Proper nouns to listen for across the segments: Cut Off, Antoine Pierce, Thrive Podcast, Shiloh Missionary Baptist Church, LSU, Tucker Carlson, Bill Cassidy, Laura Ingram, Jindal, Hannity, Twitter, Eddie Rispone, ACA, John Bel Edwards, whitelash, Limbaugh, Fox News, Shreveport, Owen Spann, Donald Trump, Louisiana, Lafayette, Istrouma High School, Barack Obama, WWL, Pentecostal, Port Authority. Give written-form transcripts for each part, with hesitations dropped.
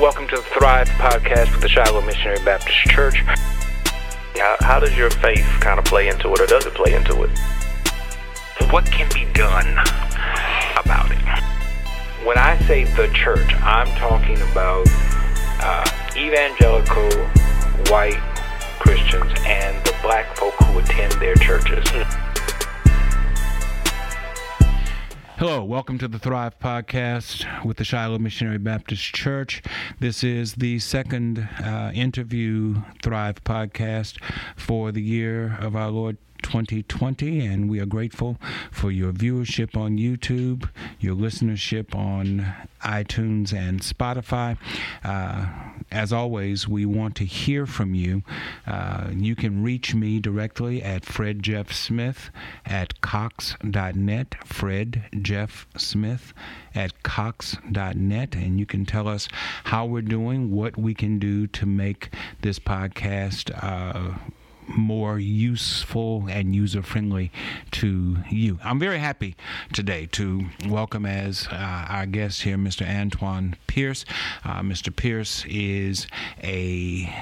Welcome to the Thrive Podcast with the Shiloh Missionary Baptist Church. How does your faith kind of play into it, or does it play into it? What can be done about it? When I say the church, I'm talking about evangelical white Christians and the black folk who attend their churches. Hello, welcome to the Thrive Podcast with the Shiloh Missionary Baptist Church. This is the second interview Thrive Podcast for the year of our Lord 2020, and we are grateful for your viewership on YouTube, your listenership on iTunes and Spotify. As always, we want to hear from you. You can reach me directly at fredjeffsmith@cox.net, fredjeffsmith@cox.net, and you can tell us how we're doing, what we can do to make this podcast more useful and user-friendly to you. I'm very happy today to welcome as our guest here, Mr. Antoine Pierce. Mr. Pierce is an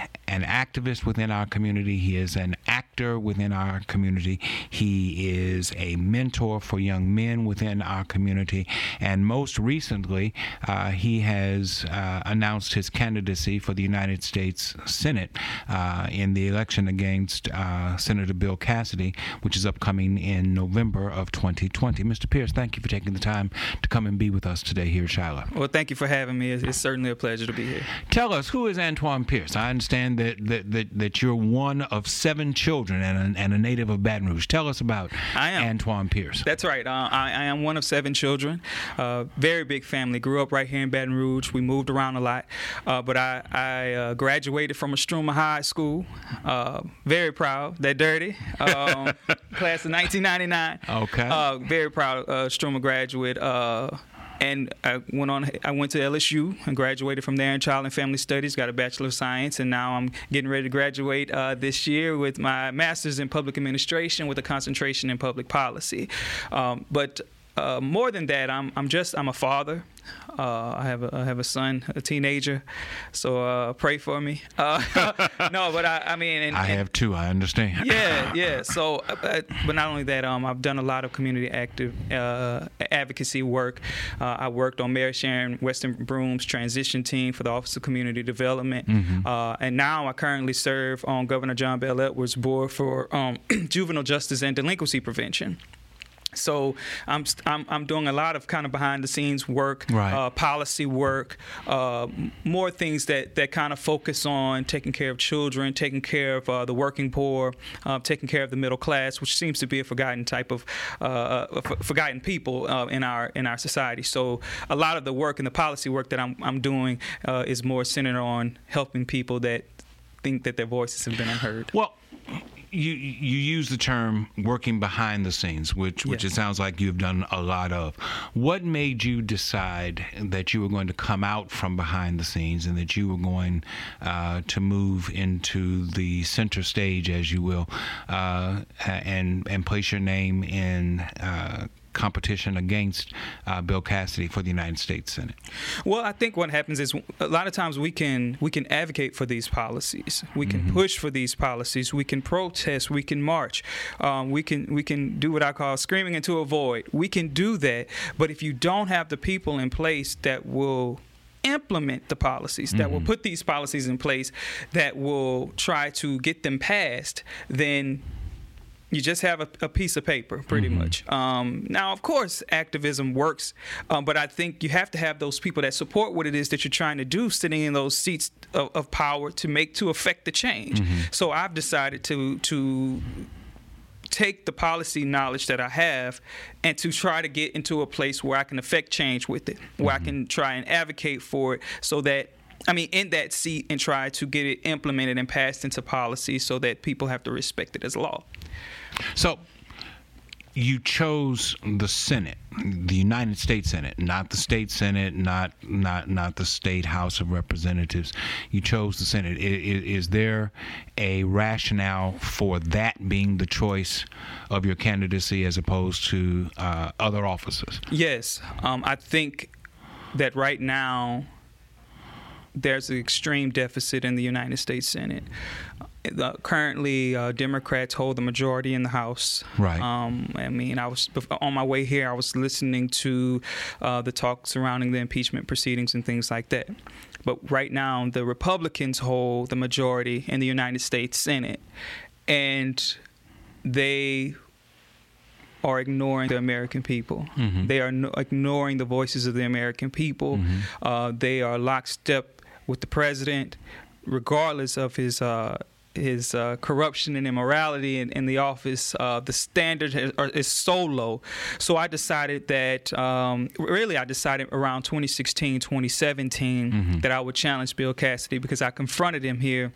activist within our community. He is an actor within our community. He is a mentor for young men within our community. And most recently, he has announced his candidacy for the United States Senate in the election against Senator Bill Cassidy, which is upcoming in November of 2020. Mr. Pierce, thank you for taking the time to come and be with us today here at Shiloh. Well, thank you for having me. It's certainly a pleasure to be here. Tell us, who is Antoine Pierce? I understand that you're one of seven children and a native of Baton Rouge. Tell us about Antoine Pierce. That's right. I am one of seven children. Very big family. Grew up right here in Baton Rouge. We moved around a lot, but I graduated from Istrouma High School. Very proud. That dirty. Class of 1999. Okay. Very proud Stromer graduate. And I went to LSU and graduated from there in Child and Family Studies, got a Bachelor of Science, and now I'm getting ready to graduate this year with my Master's in Public Administration with a concentration in Public Policy. More than that, I'm a father. I have a son, a teenager, so pray for me. No, but I mean, and I have two. I understand. Yeah. So, but not only that, I've done a lot of community active advocacy work. I worked on Mary Sharon Weston Broom's transition team for the Office of Community Development, mm-hmm. And now I currently serve on Governor John Bel Edwards' board for juvenile justice and delinquency prevention. So I'm doing a lot of kind of behind the scenes work, right. Policy work, more things that kind of focus on taking care of children, taking care of the working poor, taking care of the middle class, which seems to be a forgotten type of forgotten people in our society. So a lot of the work and the policy work that I'm doing is more centered on helping people that think that their voices have been unheard. Well. You use the term working behind the scenes, which it sounds like you've done a lot of. What made you decide that you were going to come out from behind the scenes and that you were going to move into the center stage, as you will, and place your name in competition against Bill Cassidy for the United States Senate? Well, I think what happens is a lot of times we can advocate for these policies, we can mm-hmm. push for these policies, we can protest, we can march, we can do what I call screaming into a void. We can do that, but if you don't have the people in place that will implement the policies, that mm-hmm. will put these policies in place, that will try to get them passed, then you just have a piece of paper, pretty mm-hmm. much. Now, of course, activism works, but I think you have to have those people that support what it is that you're trying to do sitting in those seats of power to affect the change. Mm-hmm. So I've decided to take the policy knowledge that I have and to try to get into a place where I can affect change with it, where mm-hmm. I can try and advocate for it in that seat and try to get it implemented and passed into policy so that people have to respect it as law. So you chose the Senate, the United States Senate, not the state Senate, not the state House of Representatives. You chose the Senate. Is there a rationale for that being the choice of your candidacy as opposed to other offices? Yes. I think that right now there's an extreme deficit in the United States Senate. Currently, Democrats hold the majority in the House. Right. I mean, I was on my way here. I was listening to the talk surrounding the impeachment proceedings and things like that. But right now, the Republicans hold the majority in the United States Senate, and they are ignoring the American people. Mm-hmm. They are ignoring the voices of the American people. Mm-hmm. They are lockstep with the president, regardless of his corruption and immorality in the office. The standard is so low. So I decided that, I decided around 2016, 2017, mm-hmm. that I would challenge Bill Cassidy, because I confronted him here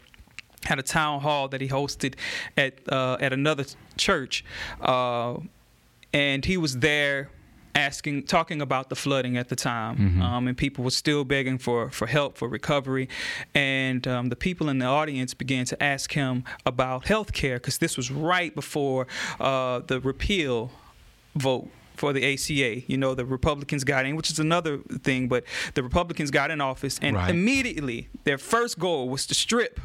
at a town hall that he hosted at another church. And he was there talking about the flooding at the time. Mm-hmm. And people were still begging for help, for recovery. And the people in the audience began to ask him about health care, because this was right before the repeal vote for the ACA. You know, the Republicans got in, which is another thing, but the Republicans got in office, and right. Immediately their first goal was to strip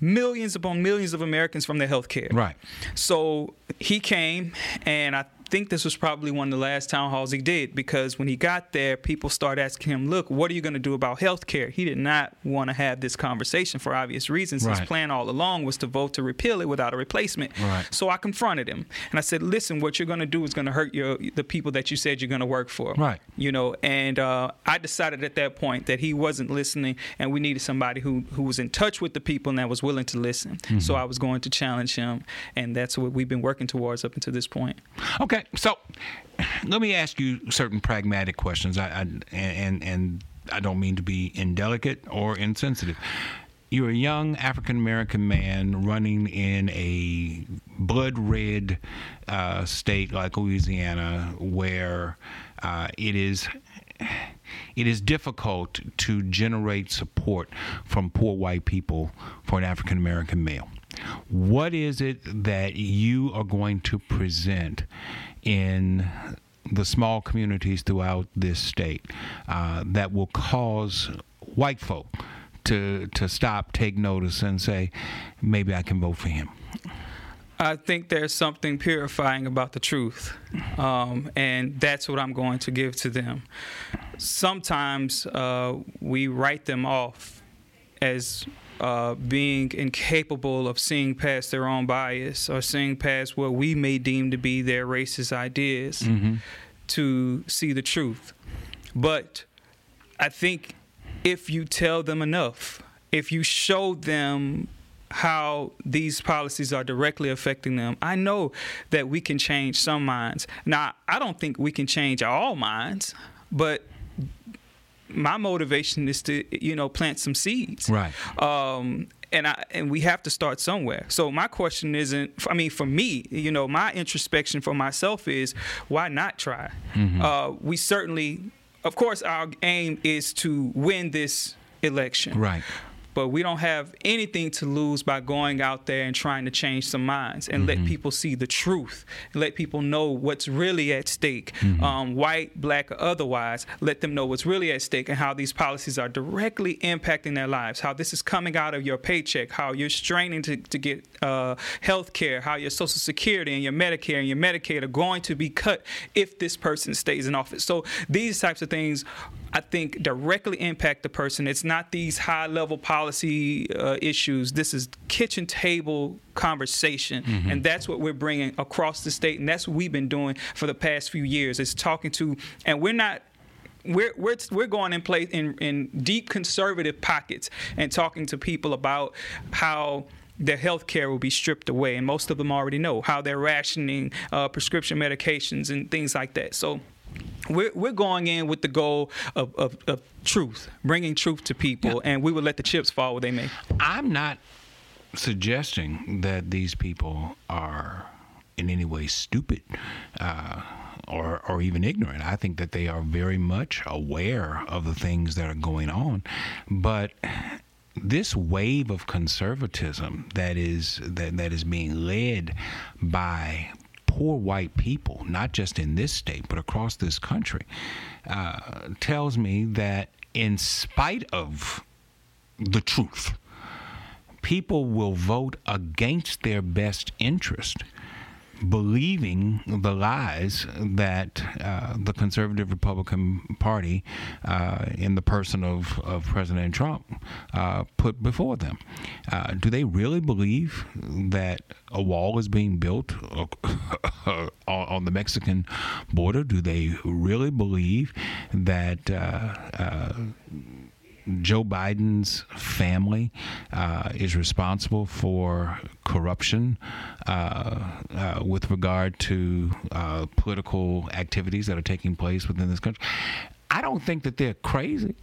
millions upon millions of Americans from their health care. Right. So he came, and I think this was probably one of the last town halls he did, because when he got there, people started asking him, look, what are you going to do about health care? He did not want to have this conversation for obvious reasons. Right. His plan all along was to vote to repeal it without a replacement. Right. So I confronted him, and I said, listen, what you're going to do is going to hurt the people that you said you're going to work for. Right. You know, and I decided at that point that he wasn't listening, and we needed somebody who was in touch with the people and that was willing to listen. Mm-hmm. So I was going to challenge him, and that's what we've been working towards up until this point. Okay. So let me ask you certain pragmatic questions. I don't mean to be indelicate or insensitive. You're a young African-American man running in a blood-red state like Louisiana, where it is difficult to generate support from poor white people for an African-American male. What is it that you are going to present in the small communities throughout this state that will cause white folk to stop, take notice, and say, maybe I can vote for him? I think there's something purifying about the truth, and that's what I'm going to give to them. Sometimes we write them off as being incapable of seeing past their own bias or seeing past what we may deem to be their racist ideas, mm-hmm. to see the truth. But I think if you tell them enough, if you show them how these policies are directly affecting them, I know that we can change some minds. Now, I don't think we can change all minds, but my motivation is to, plant some seeds. Right. And we have to start somewhere. So my question for me, my introspection for myself is, why not try? Mm-hmm. We certainly, of course, our aim is to win this election. Right. But we don't have anything to lose by going out there and trying to change some minds and mm-hmm. let people see the truth, let people know what's really at stake, mm-hmm. White, black, or otherwise. Let them know what's really at stake and how these policies are directly impacting their lives, how this is coming out of your paycheck, how you're straining to get health care, how your Social Security and your Medicare and your Medicaid are going to be cut if this person stays in office. So these types of things, I think, directly impact the person. It's not these high-level policy issues. This is kitchen table conversation, mm-hmm. and that's what we're bringing across the state, and that's what we've been doing for the past few years. It's talking to, and we're going in place in deep conservative pockets and talking to people about how their health care will be stripped away, and most of them already know how they're rationing prescription medications and things like that. So We're going in with the goal of truth, bringing truth to people, and we will let the chips fall where they may. I'm not suggesting that these people are in any way stupid or even ignorant. I think that they are very much aware of the things that are going on, but this wave of conservatism that is being led by poor white people, not just in this state, but across this country, tells me that in spite of the truth. People will vote against their best interest, believing the lies that the conservative Republican Party, in the person of President Trump, put before them. Do they really believe that a wall is being built on the Mexican border? Do they really believe that Joe Biden's family is responsible for corruption with regard to political activities that are taking place within this country? I don't think that they're crazy.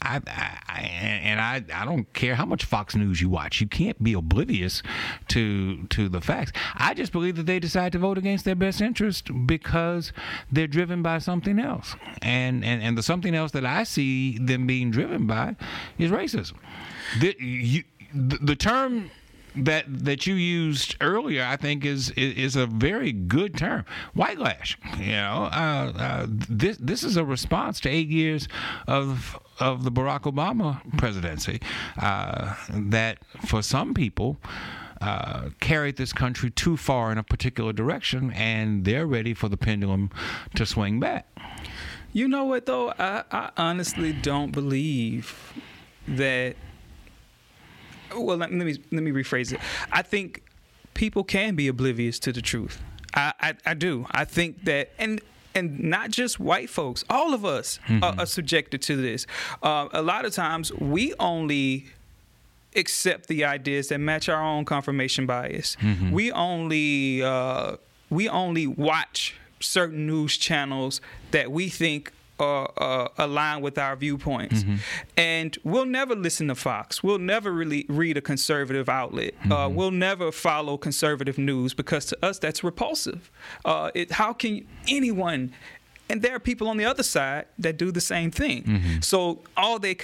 I don't care how much Fox News you watch. You can't be oblivious to the facts. I just believe that they decide to vote against their best interest because they're driven by something else. And the something else that I see them being driven by is racism. The term that you used earlier, I think, is a very good term, whitelash. You know, this is a response to 8 years of the Barack Obama presidency that, for some people, carried this country too far in a particular direction, and they're ready for the pendulum to swing back. You know what, though? I honestly don't believe that. Well, let me rephrase it. I think people can be oblivious to the truth. I do. I think that, and not just white folks, all of us are subjected to this. A lot of times, we only accept the ideas that match our own confirmation bias. Mm-hmm. We only watch certain news channels that we think align with our viewpoints. Mm-hmm. And we'll never listen to Fox. We'll never really read a conservative outlet. Mm-hmm. We'll never follow conservative news because to us that's repulsive. How can anyone? And there are people on the other side that do the same thing. Mm-hmm. So all they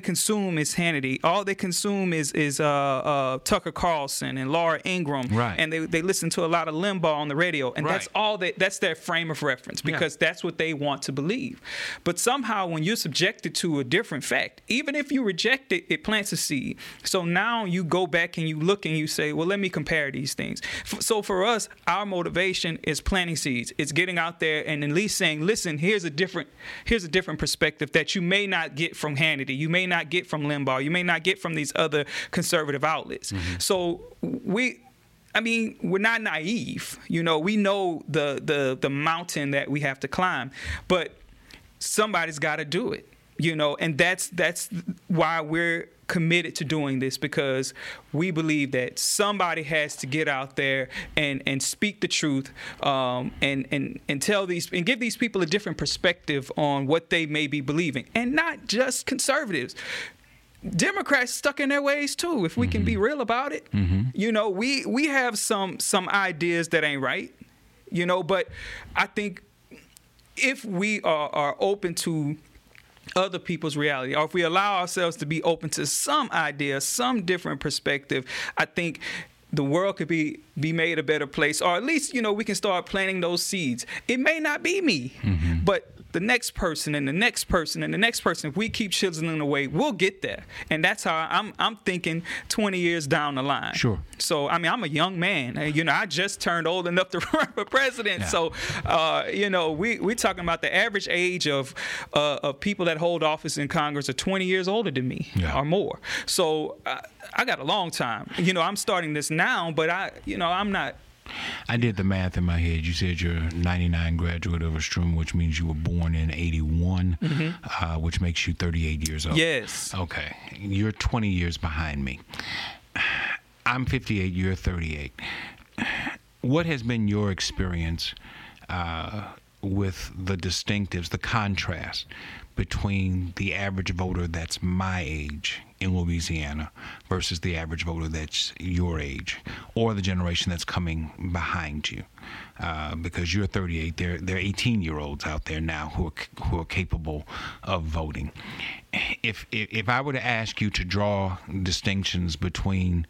consume is Hannity. All they consume is Tucker Carlson and Laura Ingram. Right. And they listen to a lot of Limbaugh on the radio. And that's all that's their frame of reference because that's what they want to believe. But somehow when you're subjected to a different fact, even if you reject it, it plants a seed. So now you go back and you look and you say, well, let me compare these things. So for us, our motivation is planting seeds. It's getting out there and at least saying, listen, here's a different perspective that you may not get from Hannity, you may not get from Limbaugh, you may not get from these other conservative outlets. Mm-hmm. So we're not naive, you know. We know the mountain that we have to climb, but somebody's got to do it, you know. And that's why we're committed to doing this, because we believe that somebody has to get out there and speak the truth and tell these and give these people a different perspective on what they may be believing, and not just conservatives. Democrats stuck in their ways too. If we can be real about it, you know, we have some ideas that ain't right, you know. But I think if we are open to other people's reality, or if we allow ourselves to be open to some idea, some different perspective, I think the world could be made a better place, or at least, you know, we can start planting those seeds. It may not be me, but the next person and the next person and the next person, if we keep chiseling away, we'll get there. And that's how I'm thinking 20 years down the line. Sure. So, I mean, I'm a young man. You know, I just turned old enough to run for president. Yeah. So, you know, we're talking about the average age of people that hold office in Congress are 20 years older than me or more. So I got a long time. You know, I'm starting this now, but I'm not. I did the math in my head. You said you're a 99 graduate of Istrouma, which means you were born in 81, which makes you 38 years old. Yes. Okay. You're 20 years behind me. I'm 58. You're 38. What has been your experience with the distinctives, the contrast between the average voter that's my age in Louisiana versus the average voter that's your age, or the generation that's coming behind you? Because you're 38, there are 18-year-olds out there now who are capable of voting. If I were to ask you to draw distinctions between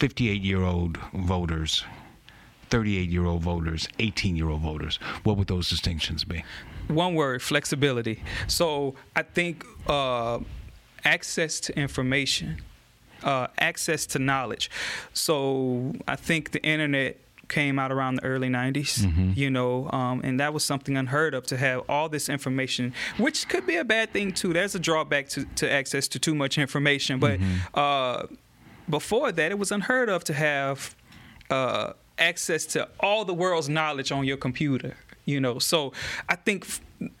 58-year-old voters, 38-year-old voters, 18-year-old voters, what would those distinctions be? One word: flexibility. So I think access to information, access to knowledge. So I think the internet came out around the early 90s, mm-hmm. you know, and that was something unheard of, to have all this information, which could be a bad thing, too. There's a drawback to access to too much information. But mm-hmm. Before that, it was unheard of to have access to all the world's knowledge on your computer, you know. So I think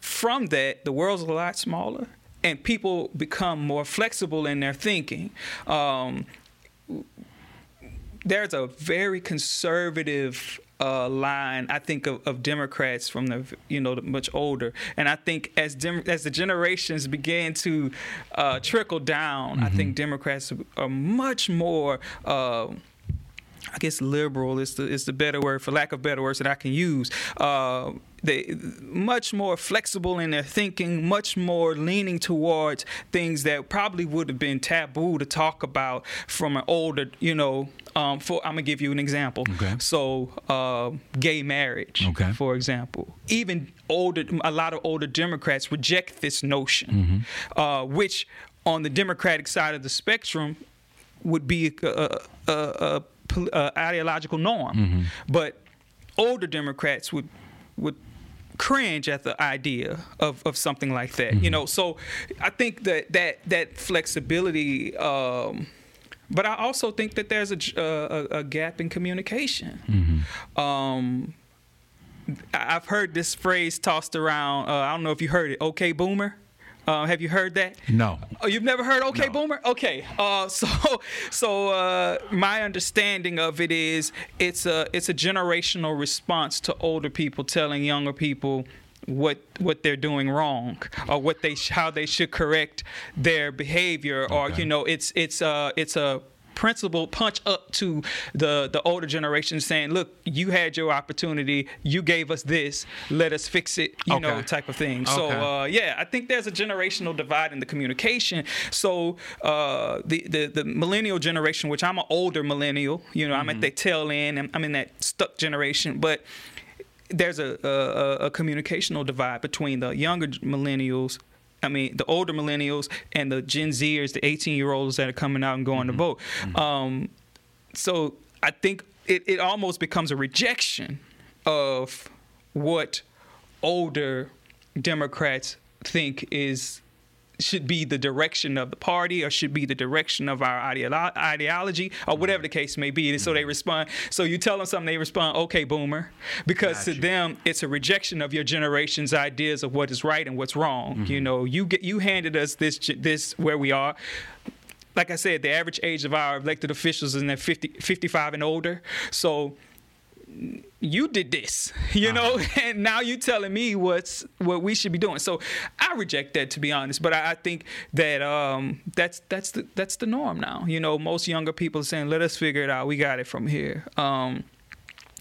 from that, the world's a lot smaller and people become more flexible in their thinking. There's a very conservative line, I think, of Democrats from the, you know, the much older. And I think as the generations began to trickle down, mm-hmm. I think Democrats are much more, I guess, liberal is the better word, for lack of better words that I can use. They much more flexible in their thinking, much more leaning towards things that probably would have been taboo to talk about from an older, you know. I'm gonna give you an example. Okay. So, gay marriage, okay. for example. Even a lot of older Democrats reject this notion, mm-hmm. Which on the Democratic side of the spectrum would be a ideological norm, mm-hmm. but older Democrats would cringe at the idea of something like that, mm-hmm. you know. So I think that flexibility, but I also think that there's a gap in communication. Mm-hmm. I've heard this phrase tossed around. I don't know if you heard it. Okay, boomer. Have you heard that? No. Oh, you've never heard okay, no. boomer? Okay. So my understanding of it is it's a generational response to older people telling younger people what they're doing wrong, or how they should correct their behavior, okay. or, you know, it's a principle punch up to the older generation saying, look, you had your opportunity, you gave us this, let us fix it, you okay. know, type of thing. Okay. So, I think there's a generational divide in the communication. So the millennial generation, which I'm an older millennial, you know, mm-hmm. I'm at the tail end, I'm in that stuck generation, but there's a communicational divide between the younger millennials, I mean, the older millennials, and the Gen Zers, the 18-year-olds that are coming out and going mm-hmm. to vote. Mm-hmm. So I think it almost becomes a rejection of what older Democrats think should be the direction of the party, or should be the direction of our ideology, or whatever the case may be. And so they respond. So you tell them something, they respond, okay, boomer. Because gotcha. To them, it's a rejection of your generation's ideas of what is right and what's wrong. Mm-hmm. You know, you handed us this where we are. Like I said, the average age of our elected officials is in their 55 and older. So you did this, you know, and now you're telling me what we should be doing. So I reject that, to be honest. But I think that that's the norm now. You know, most younger people are saying, let us figure it out. We got it from here.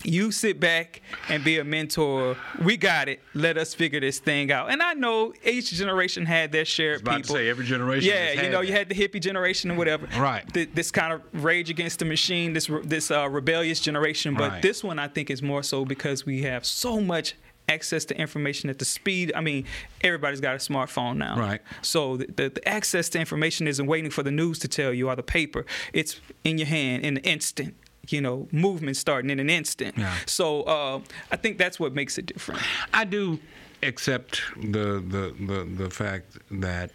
You sit back and be a mentor. We got it. Let us figure this thing out. And I know each generation had their share of people. I was about to say, every generation. Yeah, you know, you had the hippie generation and whatever. Right. This kind of rage against the machine, this rebellious generation. But right. This one, I think, is more so because we have so much access to information at the speed. I mean, everybody's got a smartphone now. Right. So the access to information isn't waiting for the news to tell you or the paper. It's in your hand in an instant. You know, movement starting in an instant. Yeah. So I think that's what makes it different. I do accept the fact that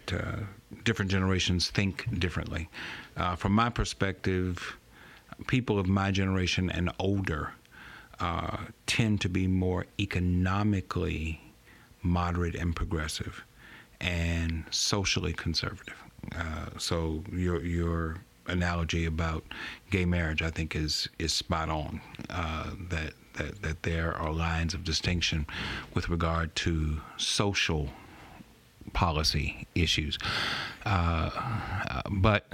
different generations think differently. From my perspective, people of my generation and older tend to be more economically moderate and progressive, and socially conservative. So your analogy about gay marriage, I think, is spot on. That there are lines of distinction with regard to social policy issues. But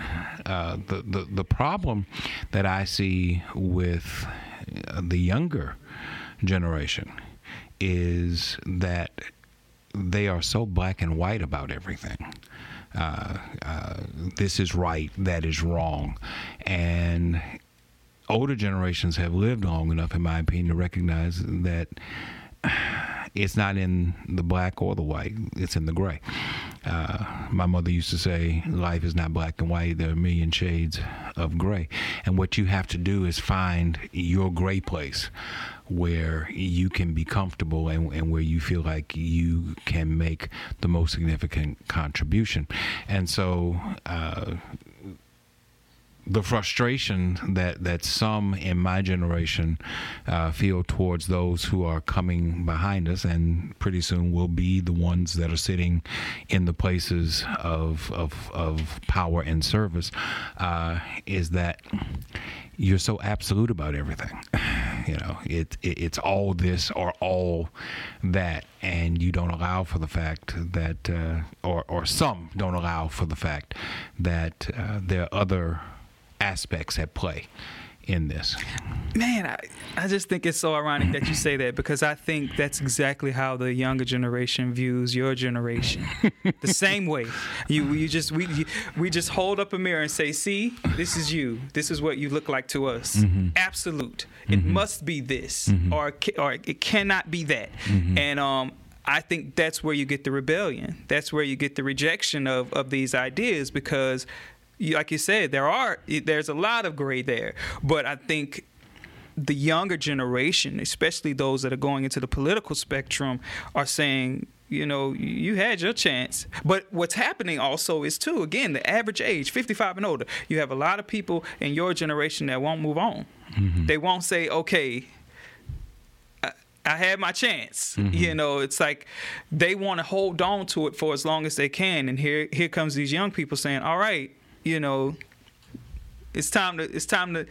the problem that I see with the younger generation is that they are so black and white about everything. This is right, that is wrong. And older generations have lived long enough, in my opinion, to recognize that it's not in the black or the white, it's in the gray. My mother used to say, life is not black and white. There are a million shades of gray. And what you have to do is find your gray place where you can be comfortable and where you feel like you can make the most significant contribution. And so the frustration that some in my generation feel towards those who are coming behind us, and pretty soon will be the ones that are sitting in the places of power and service, is that you're so absolute about everything. You know, it's all this or all that, and you don't allow for the fact that, or some don't allow for the fact that there are other aspects at play in this. Man, I just think it's so ironic that you say that, because I think that's exactly how the younger generation views your generation. The same way. We just hold up a mirror and say, see, this is you. This is what you look like to us. Mm-hmm. Absolute. Mm-hmm. It must be this, mm-hmm. or it cannot be that. Mm-hmm. And I think that's where you get the rebellion. That's where you get the rejection of these ideas, because like you said, there's a lot of gray there, but I think the younger generation, especially those that are going into the political spectrum, are saying, you know, you had your chance. But what's happening also is, too, again, the average age, 55 and older, you have a lot of people in your generation that won't move on. Mm-hmm. They won't say, okay, I had my chance. Mm-hmm. You know, it's like they want to hold on to it for as long as they can. And here comes these young people saying, all right, you know, it's time to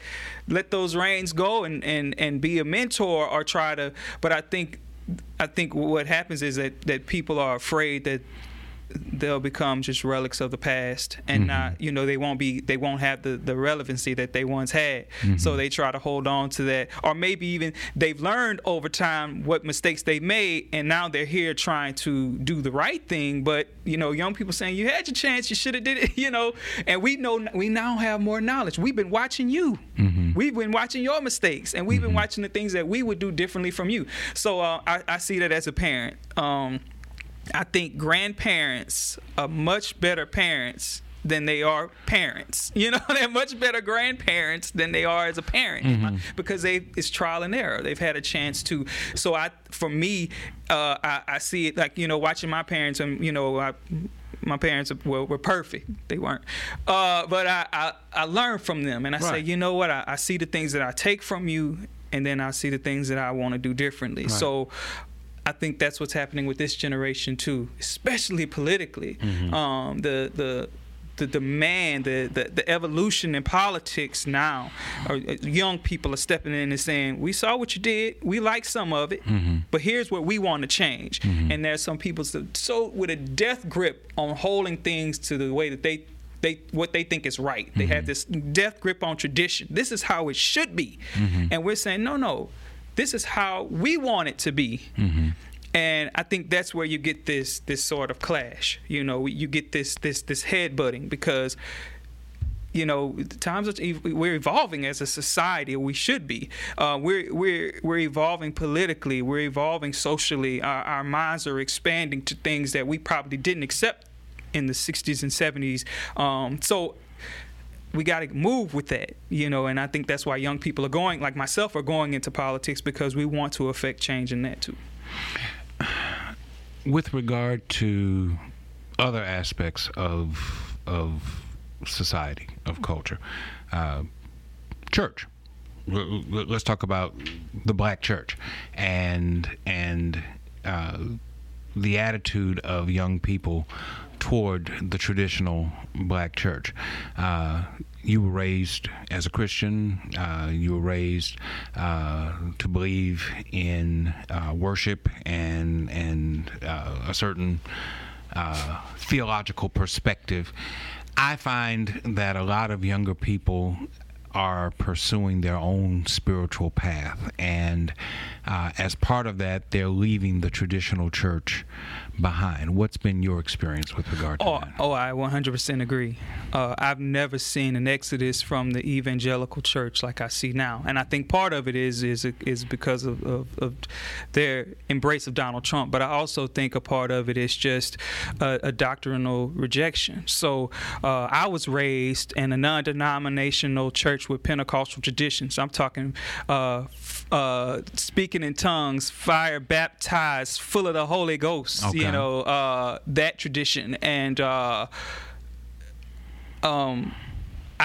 let those reins go and be a mentor or try to. But I think what happens is that people are afraid that they'll become just relics of the past and mm-hmm. not, you know, they won't have the relevancy that they once had. Mm-hmm. So they try to hold on to that, or maybe even they've learned over time what mistakes they made, and now they're here trying to do the right thing. But, you know, young people saying, you had your chance, you should have did it, you know. And we know we now have more knowledge. We've been watching you. Mm-hmm. We've been watching your mistakes, and we've mm-hmm. been watching the things that we would do differently from you. So I see that as a parent. I think grandparents are much better parents than they are parents. You know, they're much better grandparents than they are as a parent, mm-hmm. because it's trial and error. They've had a chance to. So I see it like, you know, watching my parents, and, you know, my parents were perfect. They weren't. But I learned from them, and I say, you know what, I see the things that I take from you, and then I see the things that I want to do differently. Right. So I think that's what's happening with this generation too, especially politically. Mm-hmm. The demand, the evolution in politics now, young people are stepping in and saying, we saw what you did, we like some of it, mm-hmm. but here's what we want to change. Mm-hmm. And there's some people so with a death grip on holding things to the way that they think is right. They mm-hmm. have this death grip on tradition. This is how it should be. Mm-hmm. And we're saying, no. This is how we want it to be. Mm-hmm. And I think that's where you get this sort of clash. You know, you get this headbutting, because, you know, we're evolving as a society, or we should be. We're evolving politically. We're evolving socially. Our minds are expanding to things that we probably didn't accept in the 60s and 70s. So we got to move with that, you know, and I think that's why young people are going, like myself, are going into politics, because we want to affect change in that too. With regard to other aspects of society, of culture, church. Let's talk about the black church and the attitude of young people toward the traditional black church. You were raised as a Christian. You were raised to believe in worship and a certain theological perspective. I find that a lot of younger people are pursuing their own spiritual path, and as part of that, they're leaving the traditional church behind. What's been your experience with regard to that? Oh, I 100% agree. I've never seen an exodus from the evangelical church like I see now. And I think part of it is because of their embrace of Donald Trump. But I also think a part of it is just a doctrinal rejection. So I was raised in a non-denominational church with Pentecostal traditions. I'm talking speaking in tongues, fire baptized, full of the Holy Ghost, okay. You know, that tradition. And I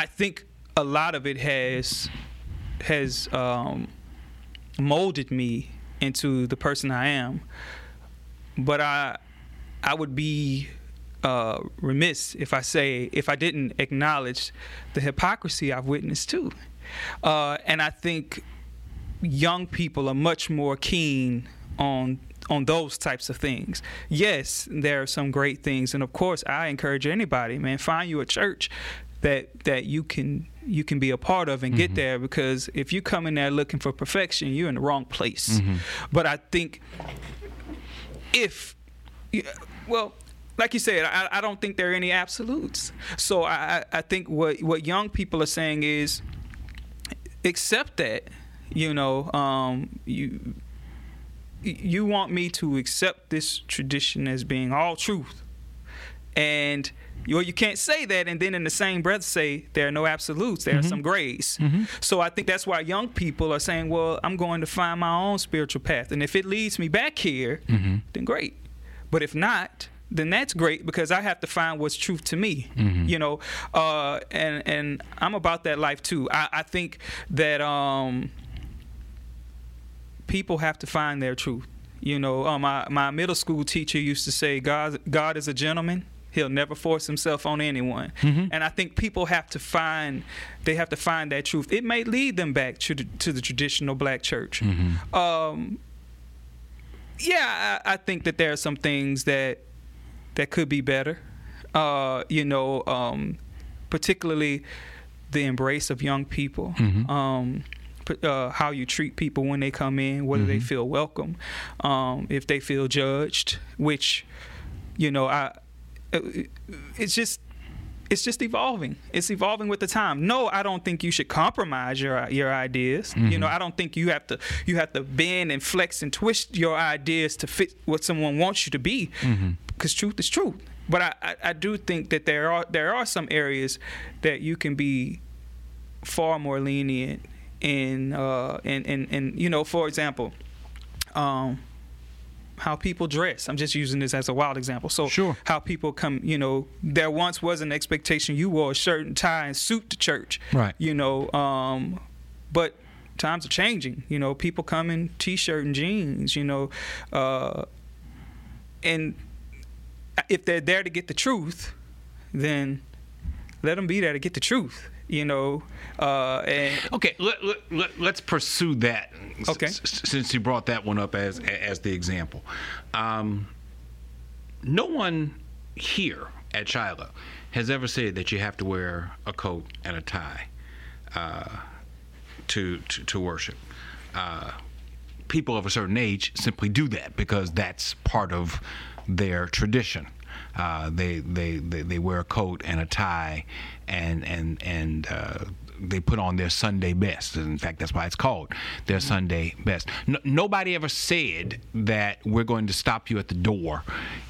think a lot of it has molded me into the person I am. But I would be remiss if I didn't acknowledge the hypocrisy I've witnessed too. And I think young people are much more keen on those types of things. Yes, there are some great things, and of course, I encourage anybody, man, find you a church that you can be a part of and mm-hmm. get there, because if you come in there looking for perfection, you're in the wrong place. Mm-hmm. But I think like you said, I don't think there are any absolutes. So I think what young people are saying is, accept that, you know, you want me to accept this tradition as being all truth. And you can't say that and then in the same breath say there are no absolutes, there mm-hmm. are some grays. Mm-hmm. So I think that's why young people are saying, well, I'm going to find my own spiritual path. And if it leads me back here, mm-hmm. then great. But if not, then that's great, because I have to find what's truth to me, mm-hmm. you know, and I'm about that life too. I think that people have to find their truth. You know, my middle school teacher used to say, God is a gentleman. He'll never force himself on anyone. Mm-hmm. And I think people have to find that truth. It may lead them back to the traditional black church. Mm-hmm. I think that there are some things that could be better, particularly the embrace of young people, mm-hmm. How you treat people when they come in, whether mm-hmm. they feel welcome, if they feel judged, which, you know, it's just evolving. It's evolving with the time. No, I don't think you should compromise your ideas. Mm-hmm. You know, I don't think you have to bend and flex and twist your ideas to fit what someone wants you to be. Mm-hmm. Because truth is truth. But I do think that there are some areas that you can be far more lenient in you know, for example, how people dress. I'm just using this as a wild example. So sure. How people come, you know, there once was an expectation you wore a shirt and tie and suit to church. Right. You know, but times are changing. You know, people come in T-shirt and jeans, you know, and if they're there to get the truth, then let them be there to get the truth, you know. Okay, let's pursue that. Okay. Since you brought that one up as the example. No one here at Shiloh has ever said that you have to wear a coat and a tie to worship. People of a certain age simply do that because that's part of their tradition. They wear a coat and a tie, and they put on their Sunday best. In fact, that's why it's called their Sunday best. Nobody ever said that we're going to stop you at the door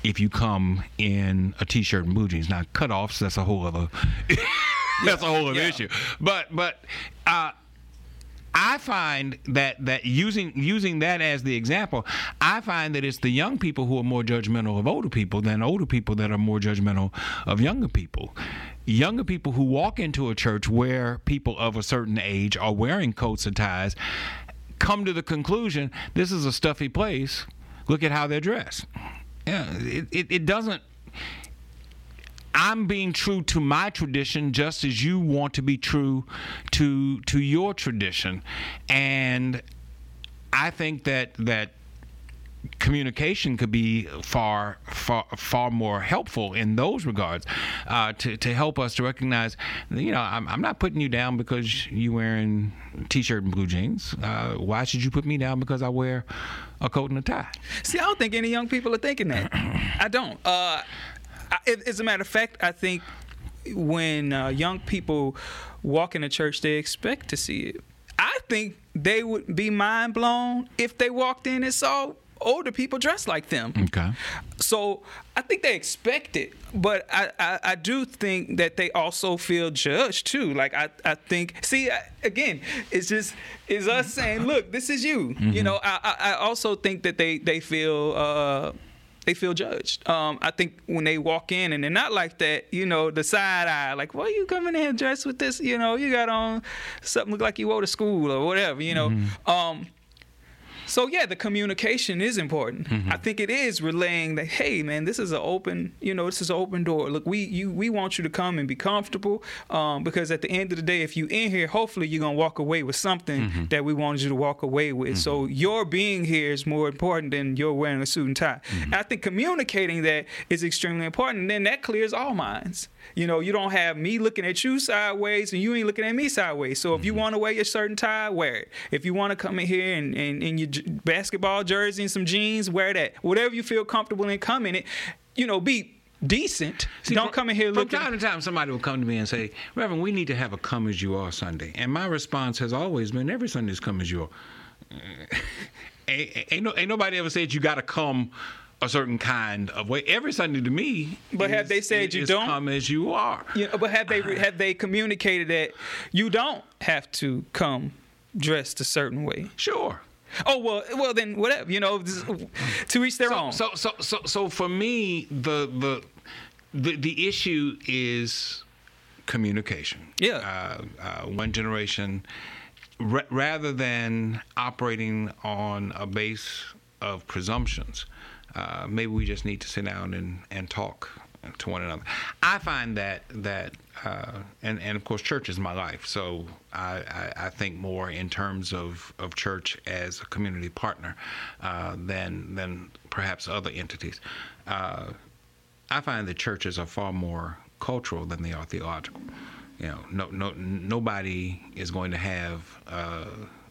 if you come in a T-shirt and blue jeans. Now, cutoffs, that's a whole other issue. But I find that using that as the example, I find that it's the young people who are more judgmental of older people than older people that are more judgmental of younger people. Younger people who walk into a church where people of a certain age are wearing coats and ties come to the conclusion, this is a stuffy place. Look at how they're dressed. Yeah, it doesn't. I'm being true to my tradition just as you want to be true to your tradition. And I think that communication could be far more helpful in those regards to help us to recognize, you know, I'm not putting you down because you're wearing a T-shirt and blue jeans. Why should you put me down because I wear a coat and a tie? See, I don't think any young people are thinking that. I don't. As a matter of fact, I think when young people walk into church, they expect to see it. I think they would be mind blown if they walked in and saw older people dressed like them. Okay. So I think they expect it, but I do think that they also feel judged too. Like I think, see, again, it's us saying, look, this is you. Mm-hmm. You know, I also think that they feel. They feel judged. I think when they walk in and they're not like that, you know, the side eye, like, why you coming in here dressed with this? You know, you got on something look like you wore to school or whatever, you know. Mm-hmm. So, yeah, the communication is important. Mm-hmm. I think it is relaying that, hey, man, this is an open, you know, this is an open door. Look, we want you to come and be comfortable because at the end of the day, if you in here, hopefully you're going to walk away with something mm-hmm. that we wanted you to walk away with. Mm-hmm. So your being here is more important than your wearing a suit and tie. Mm-hmm. And I think communicating that is extremely important. And then that clears all minds. You know, you don't have me looking at you sideways and you ain't looking at me sideways. So if mm-hmm. you want to wear your shirt and tie, wear it. If you want to come in here and your basketball jersey and some jeans, wear that. Whatever you feel comfortable in coming in, you know, be decent. See, don't come in here looking. From time to time, somebody will come to me and say, Reverend, we need to have a Come As You Are Sunday. And my response has always been, every Sunday's Come As You Are. Ain't nobody ever said you got to come a certain kind of way every Sunday to me. But have they said you don't? Come as you are. You know, but have they communicated that you don't have to come dressed a certain way? Sure. Oh well, then whatever, you know, to each their own. So for me, the issue is communication. Yeah. One generation, rather than operating on a base of presumptions. Maybe we just need to sit down and talk to one another. I find that, and of course, church is my life. So I think more in terms of church as a community partner than perhaps other entities. I find that churches are far more cultural than they are theological. You know, nobody is going to have.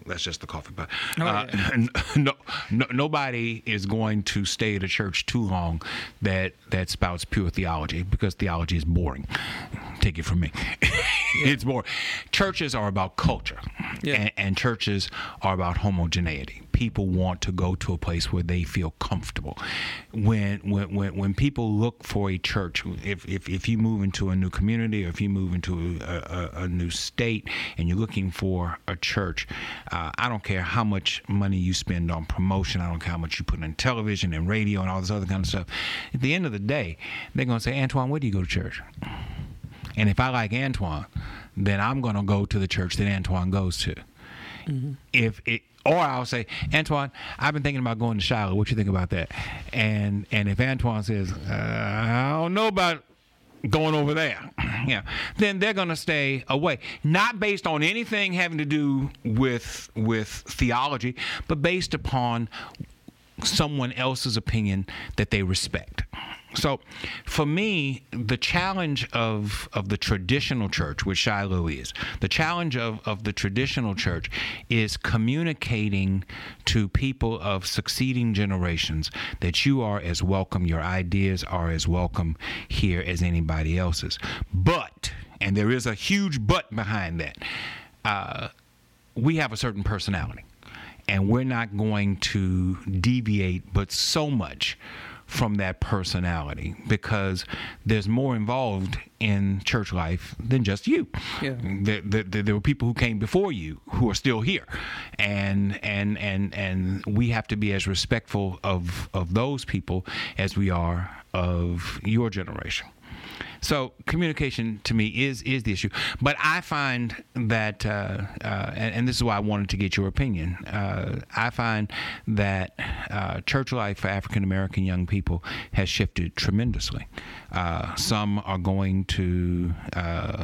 That's just the coffee pot. Nobody is going to stay at a church too long that spouts pure theology, because theology is boring. Take it from me. Yeah. It's boring. Churches are about culture, yeah. and churches are about homogeneity. People want to go to a place where they feel comfortable. When people look for a church, if you move into a new community or if you move into a new state and you're looking for a church, I don't care how much money you spend on promotion. I don't care how much you put on television and radio and all this other kind of stuff. At the end of the day, they're going to say, Antoine, where do you go to church? And if I like Antoine, then I'm going to go to the church that Antoine goes to. Mm-hmm. Or I'll say, Antoine, I've been thinking about going to Shiloh. What you think about that? And if Antoine says, I don't know about going over there, yeah, then they're going to stay away. Not based on anything having to do with theology, but based upon someone else's opinion that they respect. So for me, the challenge of the traditional church, which Shiloh is, the challenge of the traditional church is communicating to people of succeeding generations that you are as welcome, your ideas are as welcome here as anybody else's. But, and there is a huge but behind that, we have a certain personality, and we're not going to deviate but so much from that personality, because there's more involved in church life than just you. Yeah. There were people who came before you who are still here, and we have to be as respectful of those people as we are of your generation. So communication to me is the issue. But I find that, and this is why I wanted to get your opinion, I find that church life for African-American young people has shifted tremendously. Some are going to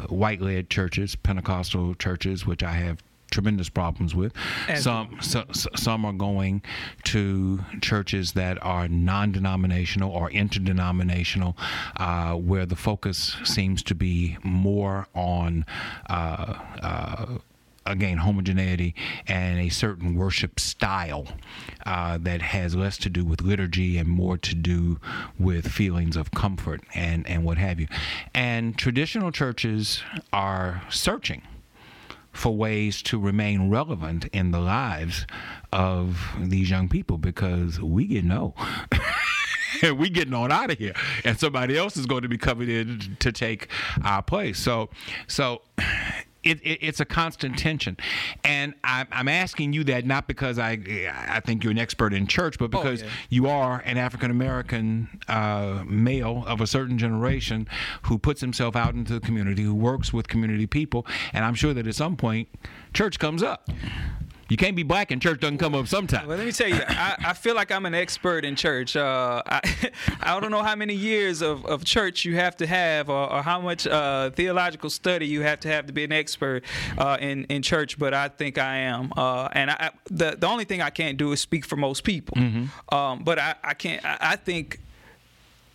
white-led churches, Pentecostal churches, which I have tremendous problems with. Some are going to churches that are non-denominational or interdenominational, where the focus seems to be more on again, homogeneity and a certain worship style that has less to do with liturgy and more to do with feelings of comfort and what have you. And traditional churches are searching for ways to remain relevant in the lives of these young people, because we get no. We're getting on out of here, and somebody else is going to be coming in to take our place. So it's a constant tension, and I'm asking you that not because I think you're an expert in church, but because you are an African American male of a certain generation who puts himself out into the community, who works with community people, and I'm sure that at some point church comes up. You can't be black and church doesn't come up sometime. Well, let me tell you, I feel like I'm an expert in church. I don't know how many years of church you have to have, or how much theological study you have to be an expert in church, but I think I am. And the only thing I can't do is speak for most people. Mm-hmm. But I think...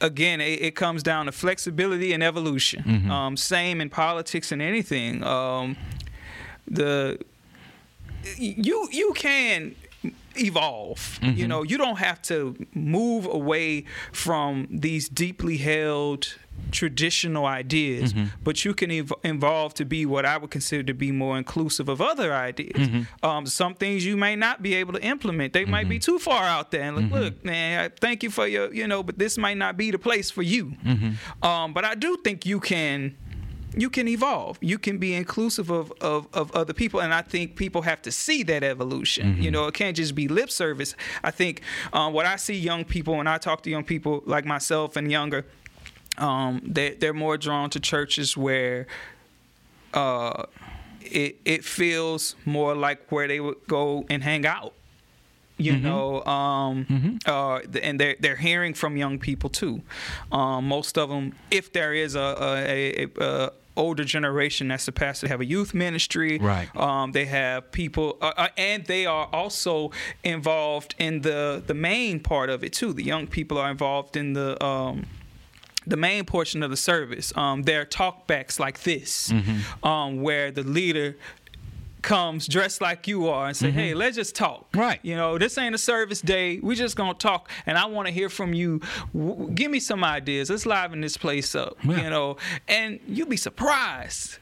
Again, it comes down to flexibility and evolution. Mm-hmm. Same in politics and anything. You can evolve. Mm-hmm. You know, you don't have to move away from these deeply held traditional ideas, mm-hmm. but you can evolve to be what I would consider to be more inclusive of other ideas. Mm-hmm. Some things you may not be able to implement. They mm-hmm. might be too far out there. And mm-hmm. look, man, thank you for your, but this might not be the place for you. Mm-hmm. But I do think you can evolve. You can be inclusive of other people, and I think people have to see that evolution. Mm-hmm. It can't just be lip service. I think what I see young people, when I talk to young people like myself and younger, they're more drawn to churches where it feels more like where they would go and hang out. And they're hearing from young people too. Most of them, if there is a older generation that's the pastor, they have a youth ministry. Right. They have people, and they are also involved in the main part of it too. The young people are involved in the main portion of the service. There are talkbacks like this, mm-hmm. Where the leader comes dressed like you are and say, mm-hmm. hey, let's just talk. Right. This ain't a service day. We just gonna talk, and I want to hear from you. Give me some ideas. Let's liven this place up. Yeah. And you'll be surprised.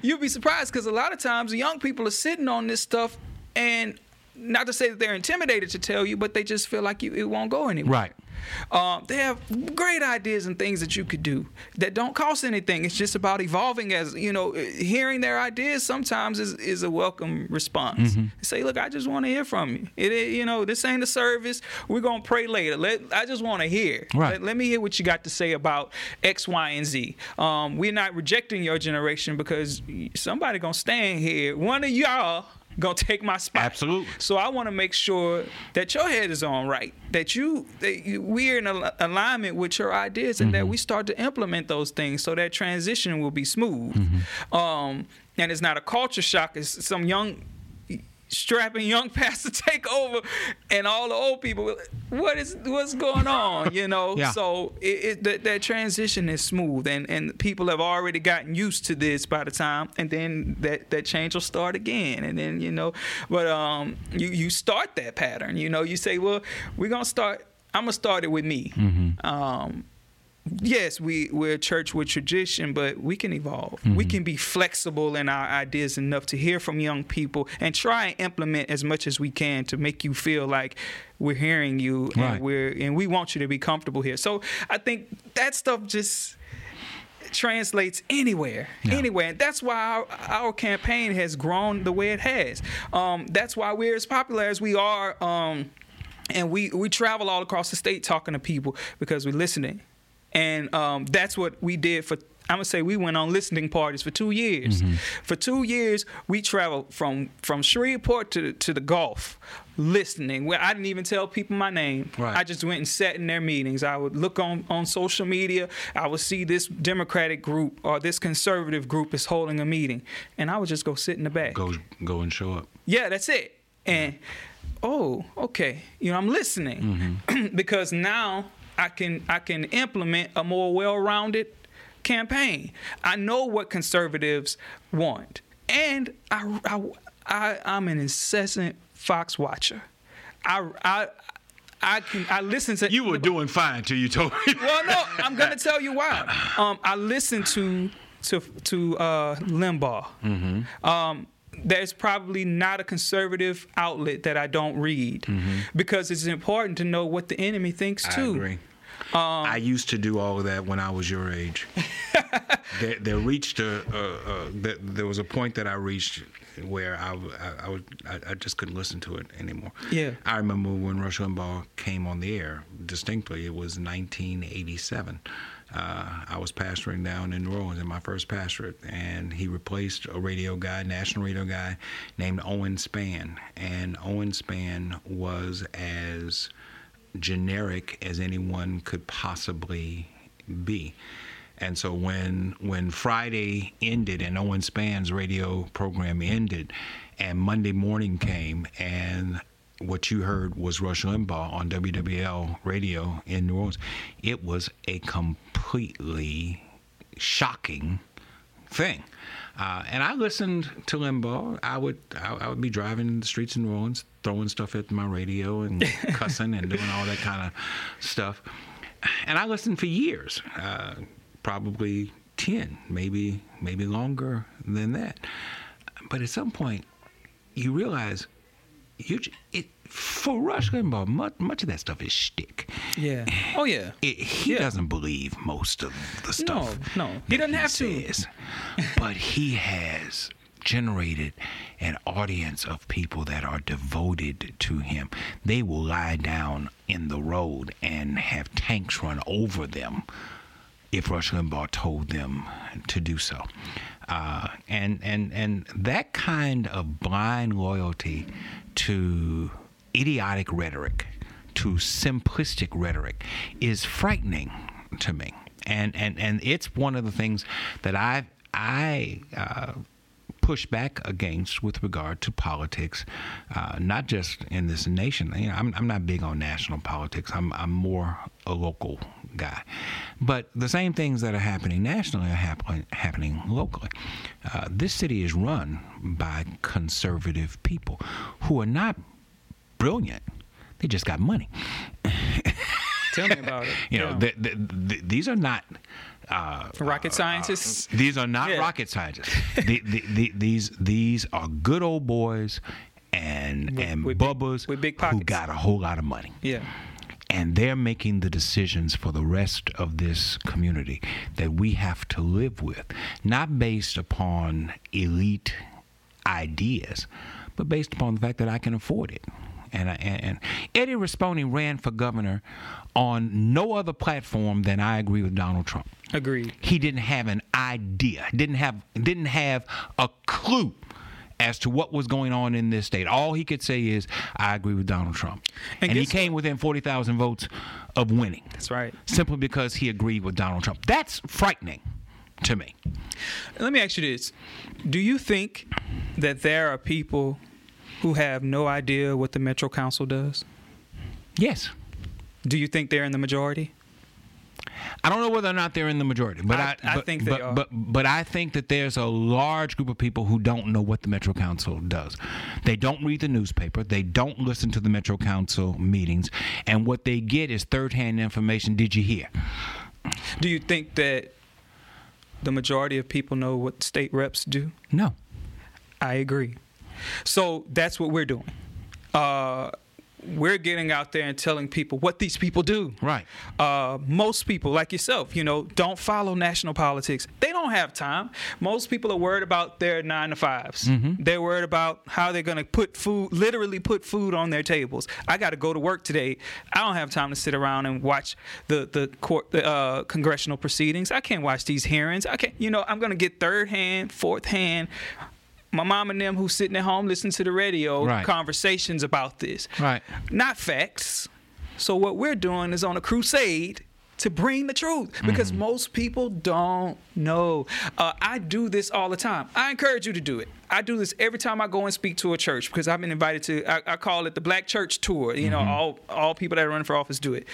You'll be surprised, because a lot of times the young people are sitting on this stuff, and not to say that they're intimidated to tell you, but they just feel like it won't go anywhere. Right. They have great ideas and things that you could do that don't cost anything. It's just about evolving. As hearing their ideas sometimes is a welcome response. Mm-hmm. Say, look, I just want to hear from you. This ain't a service. We're gonna pray later. I just want to hear. Right. Let me hear what you got to say about X, Y, and Z. We're not rejecting your generation, because somebody gonna stand here. One of y'all gonna take my spot. Absolutely. So I want to make sure that your head is on right, that we're in alignment with your ideas, and mm-hmm. that we start to implement those things so that transition will be smooth. Mm-hmm. And it's not a culture shock. It's some strapping young pastor take over, and all the old people, what's going on? Yeah. So that transition is smooth, and people have already gotten used to this by the time, and then that change will start again, and then but you start that pattern. You say, well, we're gonna start. I'm gonna start it with me. Mm-hmm. Yes, we're a church with tradition, but we can evolve. Mm-hmm. We can be flexible in our ideas enough to hear from young people and try and implement as much as we can to make you feel like we're hearing you, right. and we want you to be comfortable here. So I think that stuff just translates anywhere. Yeah. Anywhere. And that's why our campaign has grown the way it has. That's why we're as popular as we are, and we travel all across the state talking to people, because we're listening. And that's what we did for I'm going to say we went on listening parties for 2 years. Mm-hmm. For 2 years, we traveled from Shreveport to the Gulf, listening. Where I didn't even tell people my name. Right. I just went and sat in their meetings. I would look on social media. I would see this Democratic group or this conservative group is holding a meeting. And I would just go sit in the back. Go and show up. Yeah, that's it. And, oh, okay, you know, I'm listening. Mm-hmm. Because now I can implement a more well-rounded campaign. I know what conservatives want, and I'm an incessant Fox watcher. I listen to. You were doing fine till you told me. Well, no, I'm gonna tell you why. I listen to Limbaugh. Mm-hmm. There's probably not a conservative outlet that I don't read, mm-hmm. because it's important to know what the enemy thinks too. I agree. I used to do all of that when I was your age. There was a point that I reached where I just couldn't listen to it anymore. Yeah. I remember when Rush Limbaugh came on the air distinctly. It was 1987. I was pastoring down in New Orleans in my first pastorate, and he replaced a national radio guy named Owen Spann. And Owen Spann was as generic as anyone could possibly be. And so when Friday ended and Owen Spann's radio program ended and Monday morning came and what you heard was Rush Limbaugh on WWL radio in New Orleans, it was a completely shocking thing. And I listened to Limbaugh. I would be driving in the streets in New Orleans, throwing stuff at my radio and cussing and doing all that kind of stuff. And I listened for years, probably 10, maybe longer than that. But at some point, you realize for Rush Limbaugh, much of that stuff is shtick. Yeah. Oh, yeah. He doesn't believe most of the stuff. No. He doesn't have to. But he has generated an audience of people that are devoted to him. They will lie down in the road and have tanks run over them if Rush Limbaugh told them to do so. And that kind of blind loyalty to idiotic rhetoric, to simplistic rhetoric, is frightening to me. And it's one of the things that I push back against with regard to politics, not just in this nation. You know, I'm not big on national politics. I'm more a local guy. But the same things that are happening nationally are happening locally. This city is run by conservative people who are not brilliant. They just got money. Tell me about it. These are not rocket scientists. These are not rocket scientists. These are good old boys and bubbas who got a whole lot of money. Yeah. And they're making the decisions for the rest of this community that we have to live with, not based upon elite ideas, but based upon the fact that I can afford it. And Eddie Rispone ran for governor on no other platform than I agree with Donald Trump. Agreed. He didn't have an idea, didn't have a clue as to what was going on in this state. All he could say is, I agree with Donald Trump. And he came within 40,000 votes of winning. That's right. Simply because he agreed with Donald Trump. That's frightening to me. Let me ask you this. Do you think that there are people who have no idea what the Metro Council does? Yes. Do you think they're in the majority? I don't know whether or not they're in the majority, but I think they are. But I think that there's a large group of people who don't know what the Metro Council does. They don't read the newspaper. They don't listen to the Metro Council meetings. And what they get is third-hand information. Did you hear? Do you think that the majority of people know what state reps do? No. I agree. So that's what we're doing. we're getting out there and telling people what these people do. Right. Most people, like yourself, don't follow national politics. They don't have time. Most people are worried about their 9-to-5s. Mm-hmm. They're worried about how they're going to literally put food on their tables. I got to go to work today. I don't have time to sit around and watch the congressional proceedings. I can't watch these hearings. I can't. I'm going to get third hand, fourth hand. My mom and them who's sitting at home listening to the radio, right. Conversations about this. Right. Not facts. So what we're doing is on a crusade to bring the truth, because most people don't know. I do this all the time. I encourage you to do it. I do this every time I go and speak to a church, because I've been invited to, I call it the Black Church Tour. All people that run for office do it.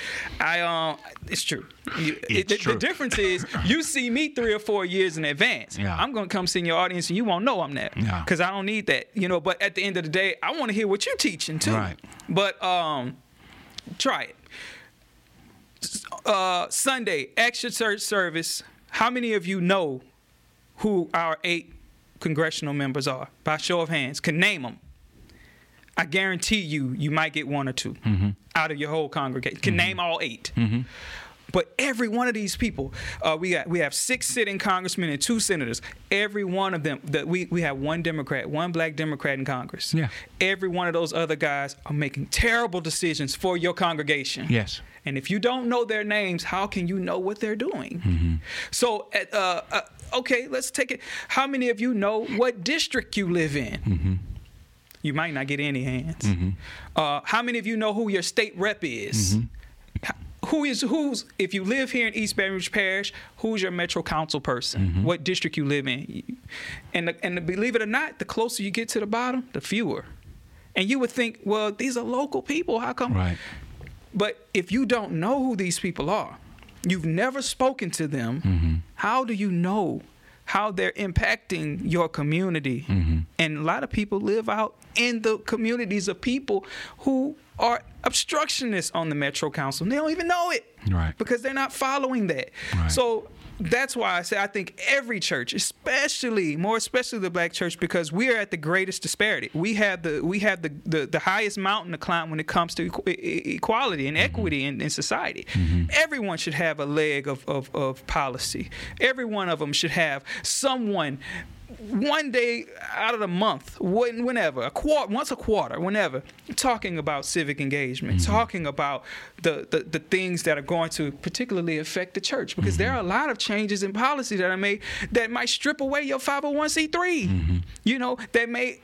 It's true. The difference is you see me 3 or 4 years in advance. Yeah. I'm going to come sit in your audience and you won't know I'm that, because I don't need that. But at the end of the day, I want to hear what you're teaching too. Right. But try it. Sunday, extra church service. How many of you know who our 8 congressional members are? By show of hands, can name them. I guarantee you might get 1 or 2 out of your whole congregation. Can name all 8. Mm-hmm. But every one of these people, we have 6 sitting congressmen and 2 senators. Every one of them, we have 1 Democrat, 1 black Democrat in Congress. Yeah. Every one of those other guys are making terrible decisions for your congregation. Yes. And if you don't know their names, how can you know what they're doing? Mm-hmm. So, okay, let's take it. How many of you know what district you live in? Mm-hmm. You might not get any hands. Mm-hmm. How many of you know who your state rep is? Mm-hmm. Who's if you live here in East Baton Rouge Parish, who's your metro council person? Mm-hmm. What district you live in? And believe it or not, the closer you get to the bottom, the fewer. And you would think, well, these are local people. How come? Right. But if you don't know who these people are, you've never spoken to them. Mm-hmm. How do you know how they're impacting your community? Mm-hmm. And a lot of people live out in the communities of people who are obstructionists on the Metro Council. They don't even know it, right? Because they're not following that. Right. So that's why I say I think every church, especially the black church, because we are at the greatest disparity. We have the highest mountain to climb when it comes to equality and equity in society. Mm-hmm. Everyone should have a leg of policy. Every one of them should have someone. One day out of the month, whenever, once a quarter, whenever, talking about civic engagement, talking about the things that are going to particularly affect the church, because there are a lot of changes in policy that are made that might strip away your 501c3, that may,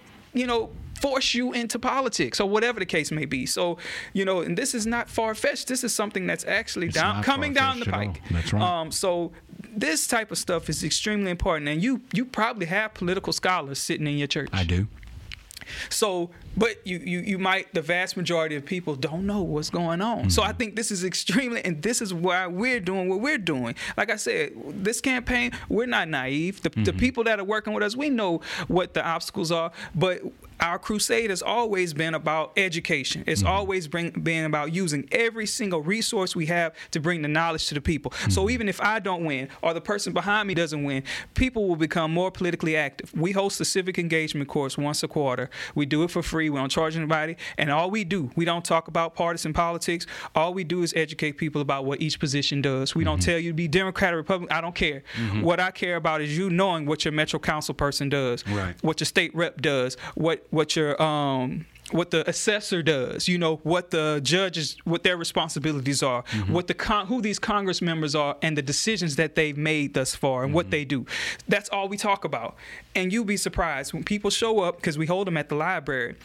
force you into politics or whatever the case may be. So, and this is not far-fetched. This is something that's actually coming down the pike. That's right. So this type of stuff is extremely important. And you probably have political scholars sitting in your church. I do. So, but you might, the vast majority of people don't know what's going on. Mm-hmm. So I think this is extremely, and this is why we're doing what we're doing. Like I said, this campaign, we're not naive. The people that are working with us, we know what the obstacles are, but our crusade has always been about education. It's always been about using every single resource we have to bring the knowledge to the people. Mm-hmm. So even if I don't win or the person behind me doesn't win, people will become more politically active. We host a civic engagement course once a quarter. We do it for free. We don't charge anybody. And all we do, we don't talk about partisan politics. All we do is educate people about what each position does. We don't tell you to be Democrat or Republican. I don't care. Mm-hmm. What I care about is you knowing what your Metro Council person does, right. What your state rep does, what your what the assessor does, what the judges, what their responsibilities are, what who these Congress members are, and the decisions that they've made thus far, and what they do. That's all we talk about. And you'll be surprised when people show up, because we hold them at the library.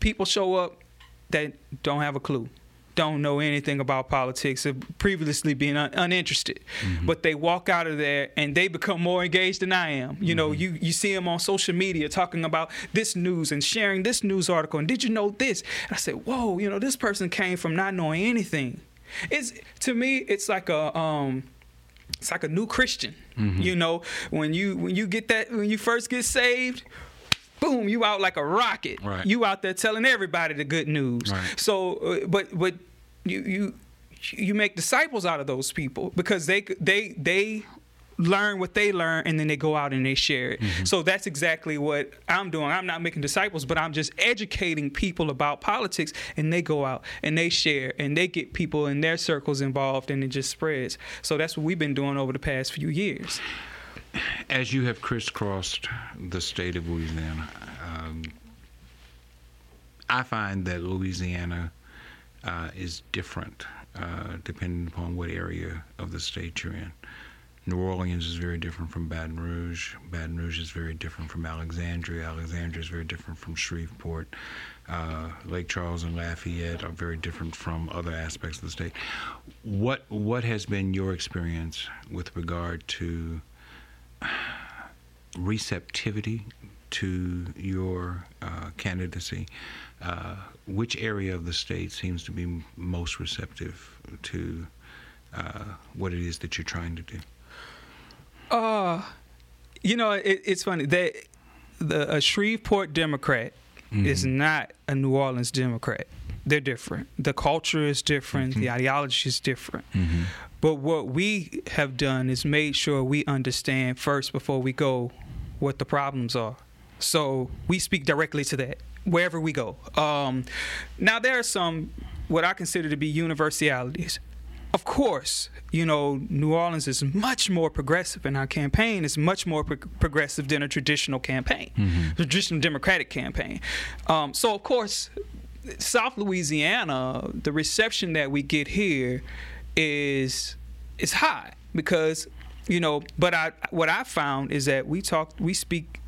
People show up that don't have a clue, don't know anything about politics, have previously been uninterested. But they walk out of there and they become more engaged than I am. You see them on social media talking about this news and sharing this news article. And did you know this? And I said, whoa, this person came from not knowing anything. To me, it's like a... it's like a new Christian. When you get that, when you first get saved, boom, you out like a rocket. Right. You out there telling everybody the good news. Right. So, but you make disciples out of those people, because they learn what they learn, and then they go out and they share it. Mm-hmm. So that's exactly what I'm doing. I'm not making disciples, but I'm just educating people about politics, and they go out and they share and they get people in their circles involved, and it just spreads. So that's what we've been doing over the past few years. As you have crisscrossed the state of Louisiana, I find that Louisiana is different depending upon what area of the state you're in. New Orleans is very different from Baton Rouge. Baton Rouge is very different from Alexandria. Alexandria is very different from Shreveport. Lake Charles and Lafayette are very different from other aspects of the state. What has been your experience with regard to receptivity to your candidacy? Which area of the state seems to be most receptive to what it is that you're trying to do? You know, it's funny that a Shreveport Democrat is not a New Orleans Democrat. They're different. The culture is different. The ideology is different. But what we have done is made sure we understand first before we go what the problems are. So we speak directly to that wherever we go. Now, there are some what I consider to be universalities. Of course, you know, New Orleans is much more progressive, and our campaign is much more progressive than a traditional campaign, traditional Democratic campaign. So, of course, South Louisiana, the reception that we get here is high because, you know, but what I found is that we speak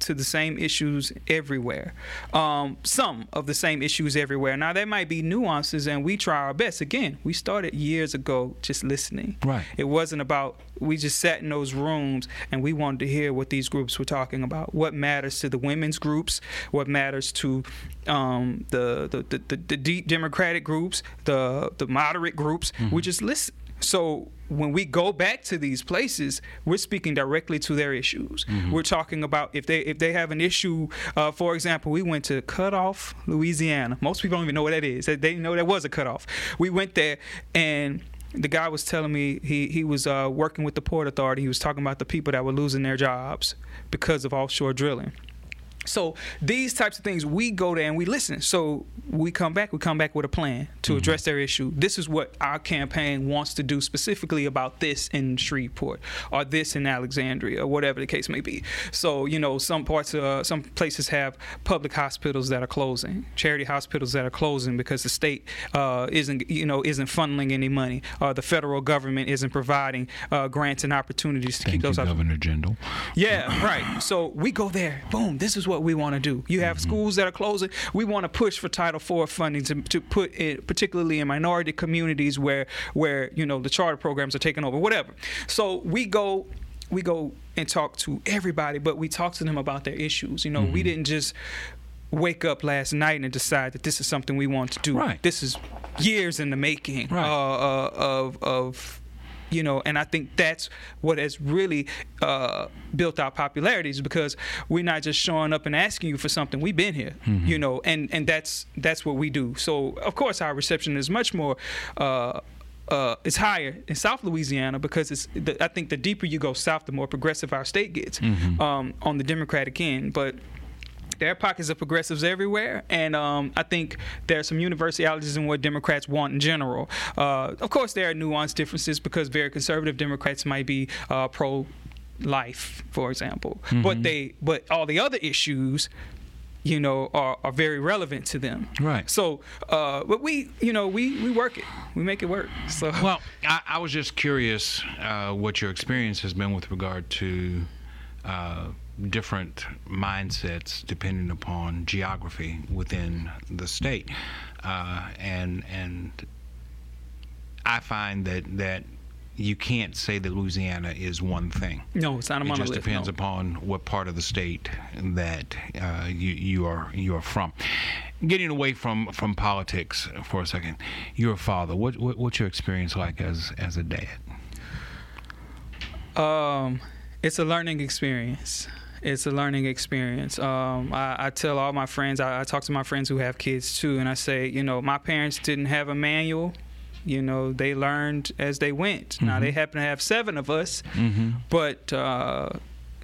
to the same issues everywhere. Some of the same issues everywhere. Now, there might be nuances, and we try our best. Again, we started years ago just listening. Right. It wasn't about, we just sat in those rooms, and we wanted to hear what these groups were talking about, what matters to the women's groups, what matters to the deep Democratic groups, the moderate groups. We just listen. So when we go back to these places, we're speaking directly to their issues. We're talking about if they have an issue. For example, we went to Cut Off, Louisiana. Most people don't even know what that is. They didn't know there was a cutoff. We went there, and the guy was telling me he was working with the Port Authority. He was talking about the people that were losing their jobs because of offshore drilling. So these types of things, we go there and we listen. So we come back with a plan to address their issue. This is what our campaign wants to do specifically about this in Shreveport or this in Alexandria or whatever the case may be. So, you know, some places have public hospitals that are closing, charity hospitals that are closing because the state isn't funneling any money, or the federal government isn't providing grants and opportunities to keep those up. Governor Jindal. Yeah, right. So we go there. Boom. This is what we want to do. You have schools that are closing. We want to push for Title IV funding to put it, particularly in minority communities where you know the charter programs are taking over, whatever. So we go and talk to everybody, but we talk to them about their issues. You know, we didn't just wake up last night and decide that this is something we want to do. Right. This is years in the making of you know, and I think that's what has really built our popularity, is because we're not just showing up and asking you for something. We've been here, you know, and that's what we do. So, of course, our reception is much more, it's higher in South Louisiana because I think the deeper you go south, the more progressive our state gets on the Democratic end. But there are pockets of progressives everywhere, and I think there are some universalities in what Democrats want in general. Of course, there are nuanced differences because very conservative Democrats might be pro-life, for example, but all the other issues, you know, are very relevant to them. Right. So, but we, you know, we work it. We make it work. So. Well, I was just curious what your experience has been with regard to different mindsets depending upon geography within the state, and I find that you can't say that Louisiana is one thing. No, it's not a monolith. It just depends upon what part of the state that you are from. Getting away from politics for a second, you're a father. What's your experience like as a dad? It's a learning experience. It's a learning experience. I tell all my friends, I talk to my friends who have kids too, and I say, you know, my parents didn't have a manual you know, they learned as they went. Mm-hmm. Now, they happen to have 7 of us, mm-hmm. but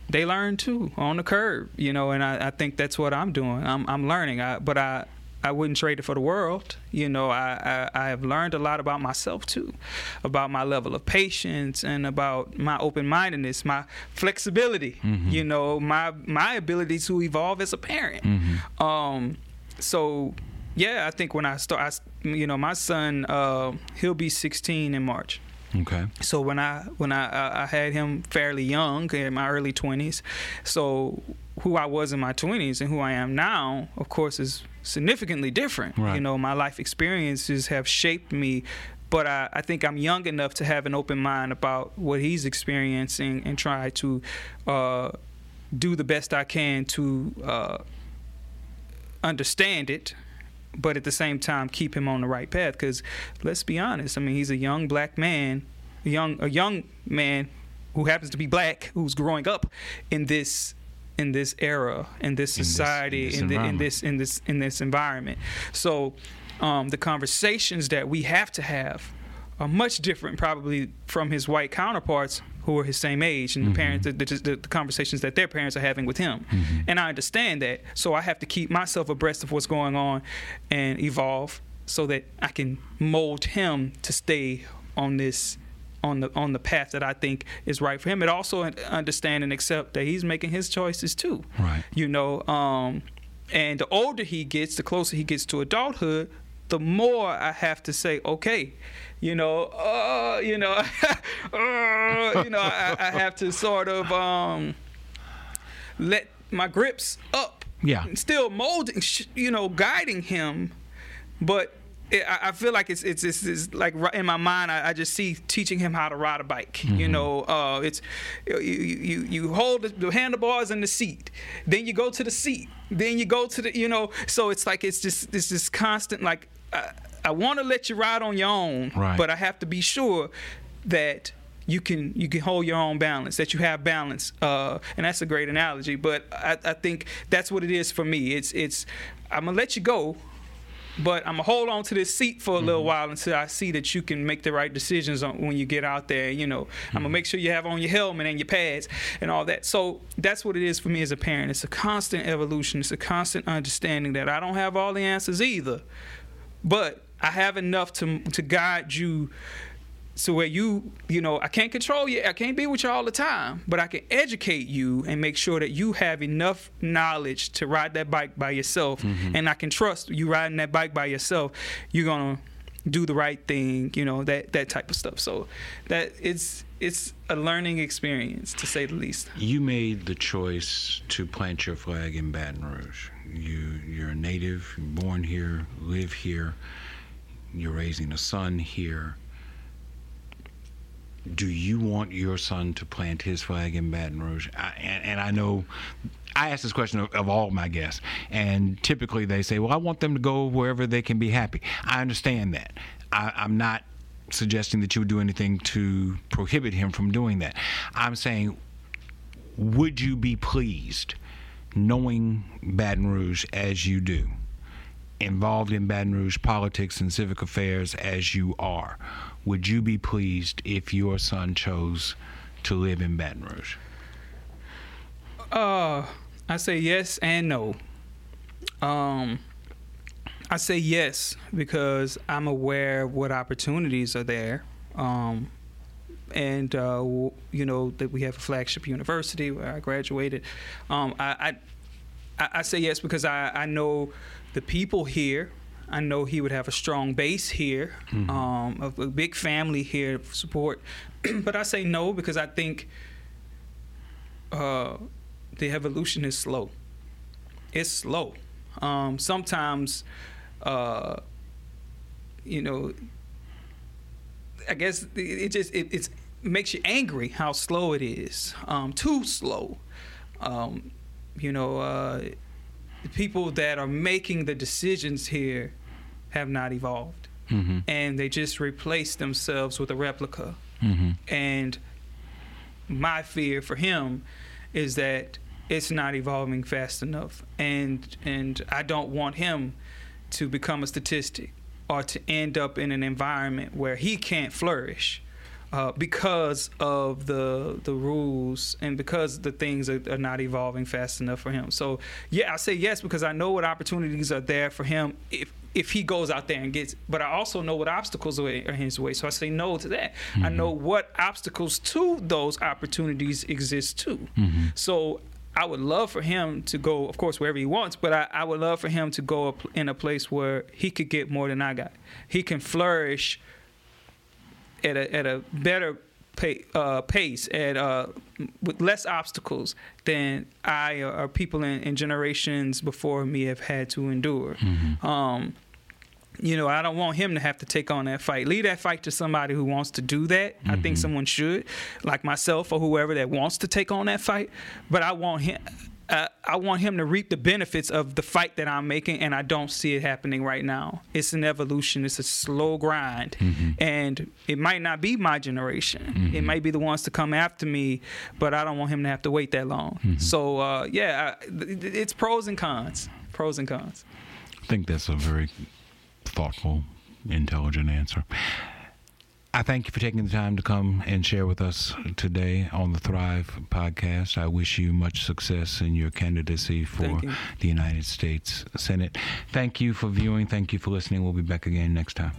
they learn, too, on the curb, you know, and I think that's what I'm doing. I'm learning, but I wouldn't trade it for the world. You know, I have learned a lot about myself, too, about my level of patience and about my open-mindedness, my flexibility, mm-hmm. you know, my ability to evolve as a parent. Mm-hmm. So, yeah, I think when I start, you know, my son, he'll be 16 in March. Okay. So when I had him fairly young, in my early 20s, so who I was in my 20s and who I am now, of course, is significantly different. Right. You know, my life experiences have shaped me, but I think I'm young enough to have an open mind about what he's experiencing and try to do the best I can to understand it, but at the same time keep him on the right path, because let's be honest, I mean, he's a young black man, a young man who happens to be black, who's growing up in this era, in this society, in this environment. So the conversations that we have to have are much different probably from his white counterparts who are his same age, and mm-hmm. the conversations that their parents are having with him. Mm-hmm. And I understand that. So I have to keep myself abreast of what's going on and evolve so that I can mold him to stay on the path that I think is right for him. And also understand and accept that he's making his choices too. Right. You know, and the older he gets, the closer he gets to adulthood, the more I have to say, okay, I have to sort of let my grips up. Yeah. Still molding, you know, guiding him, but I feel like it's like in my mind, I just see teaching him how to ride a bike. Mm-hmm. You know, it's you hold the handlebars in the seat, then you go to the seat, then you go to the, you know. So it's like it's this constant, like I want to let you ride on your own, right, but I have to be sure that you can hold your own balance, that you have balance. And that's a great analogy, but I think that's what it is for me. It's I'm gonna let you go, but I'm going to hold on to this seat for a little mm-hmm. while until I see that you can make the right decisions when you get out there. You know, mm-hmm. I'm going to make sure you have on your helmet and your pads and all that. So that's what it is for me as a parent. It's a constant evolution. It's a constant understanding that I don't have all the answers either, but I have enough to guide you so where you know, I can't control you. I can't be with you all the time, but I can educate you and make sure that you have enough knowledge to ride that bike by yourself. Mm-hmm. And I can trust you riding that bike by yourself. You're going to do the right thing, you know, that type of stuff. So that it's a learning experience, to say the least. You made the choice to plant your flag in Baton Rouge. You're a native, born here, live here. You're raising a son here. Do you want your son to plant his flag in Baton Rouge? And I know I ask this question of all my guests, and typically they say, well, I want them to go wherever they can be happy. I understand that. I'm not suggesting that you would do anything to prohibit him from doing that. I'm saying, would you be pleased knowing Baton Rouge as you do, involved in Baton Rouge politics and civic affairs as you are? Would you be pleased if your son chose to live in Baton Rouge? I say yes and no. I say yes because I'm aware of what opportunities are there. You know, that we have a flagship university where I graduated. I say yes because I know the people here. I know he would have a strong base here, mm-hmm. A big family here to support. But I say no because I think the evolution is slow. It's slow. Sometimes, you know, I guess it makes you angry how slow it is. Too slow. You know, the people that are making the decisions here have not evolved, mm-hmm. and they just replace themselves with a replica. Mm-hmm. And my fear for him is that it's not evolving fast enough, and I don't want him to become a statistic are to end up in an environment where he can't flourish because of the rules and because the things are not evolving fast enough for him. So, yeah, I say yes because I know what opportunities are there for him if he goes out there and gets it. But I also know what obstacles are in his way, so I say no to that. Mm-hmm. I know what obstacles to those opportunities exist too. Mm-hmm. So I would love for him to go, of course, wherever he wants, but I would love for him to go in a place where he could get more than I got. He can flourish at a better pace, with less obstacles than I or people in generations before me have had to endure. Mm-hmm. I don't want him to have to take on that fight. Leave that fight to somebody who wants to do that. Mm-hmm. I think someone should, like myself or whoever that wants to take on that fight. But I want him to reap the benefits of the fight that I'm making, and I don't see it happening right now. It's an evolution. It's a slow grind, mm-hmm. and it might not be my generation. Mm-hmm. It might be the ones to come after me, but I don't want him to have to wait that long. Mm-hmm. So, it's pros and cons. Pros and cons. I think that's a very thoughtful, intelligent answer. I thank you for taking the time to come and share with us today on the Thrive Podcast. I wish you much success in your candidacy for the United States Senate. Thank you for viewing. Thank you for listening. We'll be back again next time.